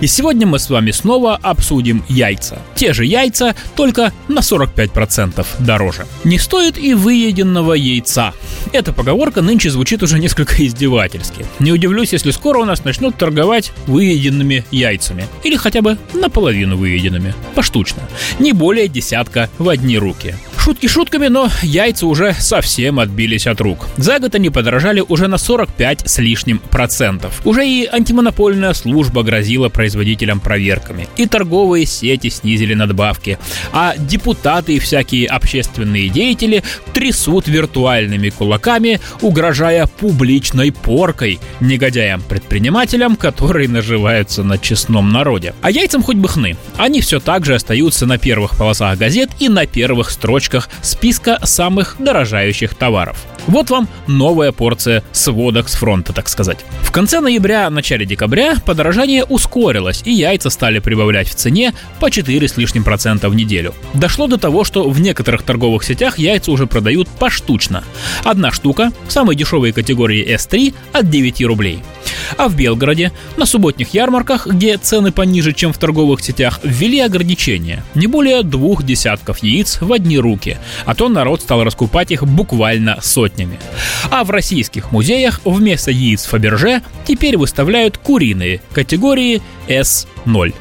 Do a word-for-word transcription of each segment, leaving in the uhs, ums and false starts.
И сегодня мы с вами снова обсудим яйца. Те же яйца, только на сорок пять процентов дороже. Не стоит и выеденного яйца. Эта поговорка нынче звучит уже несколько издевательски. Не удивлюсь, если скоро у нас начнут торговать выеденными яйцами. Или хотя бы наполовину выеденными. Поштучно. Не более десятка в одни руки. Шутки шутками, но яйца уже совсем отбились от рук. За год они подорожали уже на сорок пять с лишним процентов. Уже и антимонопольная служба грозила производителям проверками. И торговые сети снизили надбавки. А депутаты и всякие общественные деятели трясут виртуальными кулаками, угрожая публичной поркой негодяям-предпринимателям, которые наживаются на честном народе. А яйцам хоть бы хны. Они все так же остаются на первых полосах газет и на первых строчках списка самых дорожающих товаров. Вот вам новая порция сводок с фронта, так сказать. В конце ноября, начале декабря подорожание ускорилось, и яйца стали прибавлять в цене по четыре с лишним процента в неделю. Дошло до того, что в некоторых торговых сетях яйца уже продают поштучно. Одна штука в самой дешевой категории эс три от девяти рублей. А в Белгороде на субботних ярмарках, где цены пониже, чем в торговых сетях, ввели ограничения. Не более двух десятков яиц в одни руки, а то народ стал раскупать их буквально сотнями. А в российских музеях вместо яиц Фаберже теперь выставляют куриные категории эс ноль.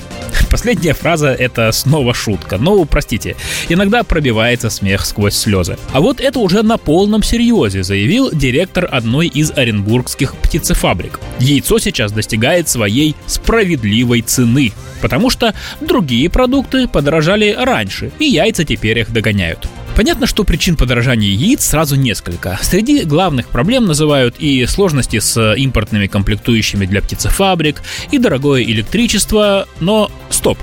Последняя фраза — это снова шутка, но, простите, иногда пробивается смех сквозь слезы. А вот это уже на полном серьезе заявил директор одной из оренбургских птицефабрик. Яйцо сейчас достигает своей справедливой цены, потому что другие продукты подорожали раньше, и яйца теперь их догоняют. Понятно, что причин подорожания яиц сразу несколько. Среди главных проблем называют и сложности с импортными комплектующими для птицефабрик, и дорогое электричество, но стоп.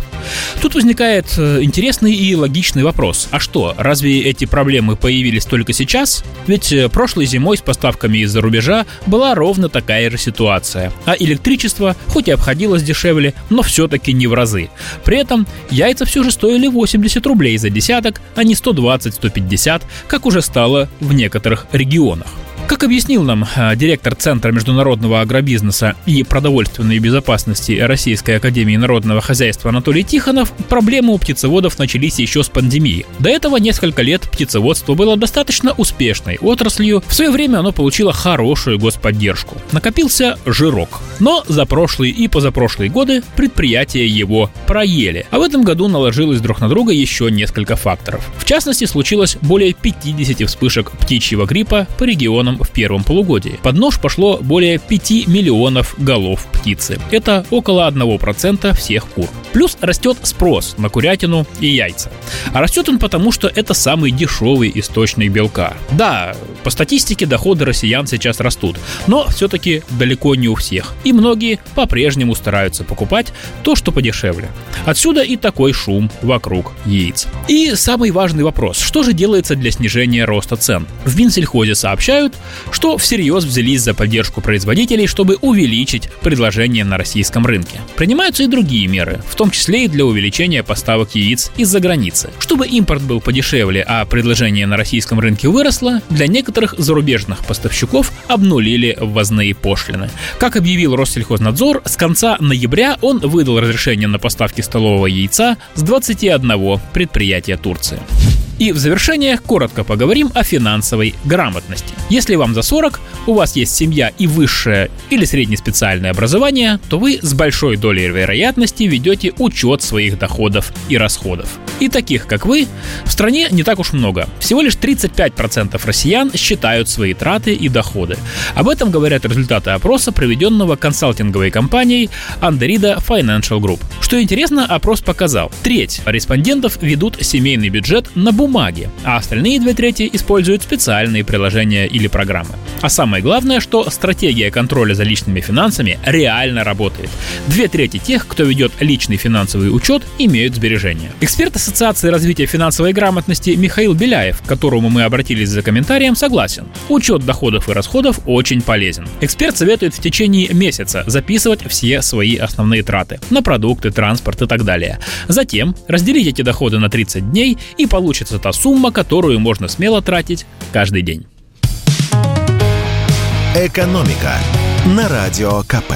Тут возникает интересный и логичный вопрос. А что, разве эти проблемы появились только сейчас? Ведь прошлой зимой с поставками из-за рубежа была ровно такая же ситуация. А электричество, хоть и обходилось дешевле, но все-таки не в разы. При этом яйца все же стоили восемьдесят рублей за десяток, а не сто двадцать - сто пятьдесят, как уже стало в некоторых регионах. Как объяснил нам директор Центра международного агробизнеса и продовольственной безопасности Российской академии народного хозяйства Анатолий Тихонов, проблемы у птицеводов начались еще с пандемии. До этого несколько лет птицеводство было достаточно успешной отраслью, в свое время оно получило хорошую господдержку. Накопился жирок. Но за прошлые и позапрошлые годы предприятия его проели, а в этом году наложилось друг на друга еще несколько факторов. В частности, случилось более пятьдесят вспышек птичьего гриппа по регионам в первом полугодии. Под нож пошло более пяти миллионов голов птицы. Это около одного процента всех кур. Плюс растет спрос на курятину и яйца. А растет он потому, что это самый дешевый источник белка. Да, по статистике доходы россиян сейчас растут, но все-таки далеко не у всех. И многие по-прежнему стараются покупать то, что подешевле. Отсюда и такой шум вокруг яиц. И самый важный вопрос. Что же делается для снижения роста цен? В Минсельхозе сообщают, что всерьез взялись за поддержку производителей, чтобы увеличить предложение на российском рынке. Принимаются и другие меры, в том числе и для увеличения поставок яиц из-за границы. Чтобы импорт был подешевле, а предложение на российском рынке выросло, для некоторых зарубежных поставщиков обнулили ввозные пошлины. Как объявил Россельхознадзор, с конца ноября он выдал разрешение на поставки столового яйца с двадцати одного предприятия Турции. И в завершение коротко поговорим о финансовой грамотности. Если вам за сорок, у вас есть семья и высшее или среднеспециальное образование, то вы с большой долей вероятности ведете учет своих доходов и расходов. И таких, как вы, в стране не так уж много. Всего лишь тридцать пять процентов россиян считают свои траты и доходы. Об этом говорят результаты опроса, проведенного консалтинговой компанией Андерида Financial Group. Что интересно, опрос показал: треть респондентов ведут семейный бюджет на бумаге, а остальные две трети используют специальные приложения или программы. А самое главное, что стратегия контроля за личными финансами реально работает. Две трети тех, кто ведет личный финансовый учет, имеют сбережения. Эксперт Ассоциации развития финансовой грамотности Михаил Беляев, к которому мы обратились за комментарием, согласен. Учет доходов и расходов очень полезен. Эксперт советует в течение месяца записывать все свои основные траты на продукты, транспорт и так далее. Затем разделить эти доходы на тридцать дней, и получится та сумма, которую можно смело тратить каждый день. Экономика на Радио КП.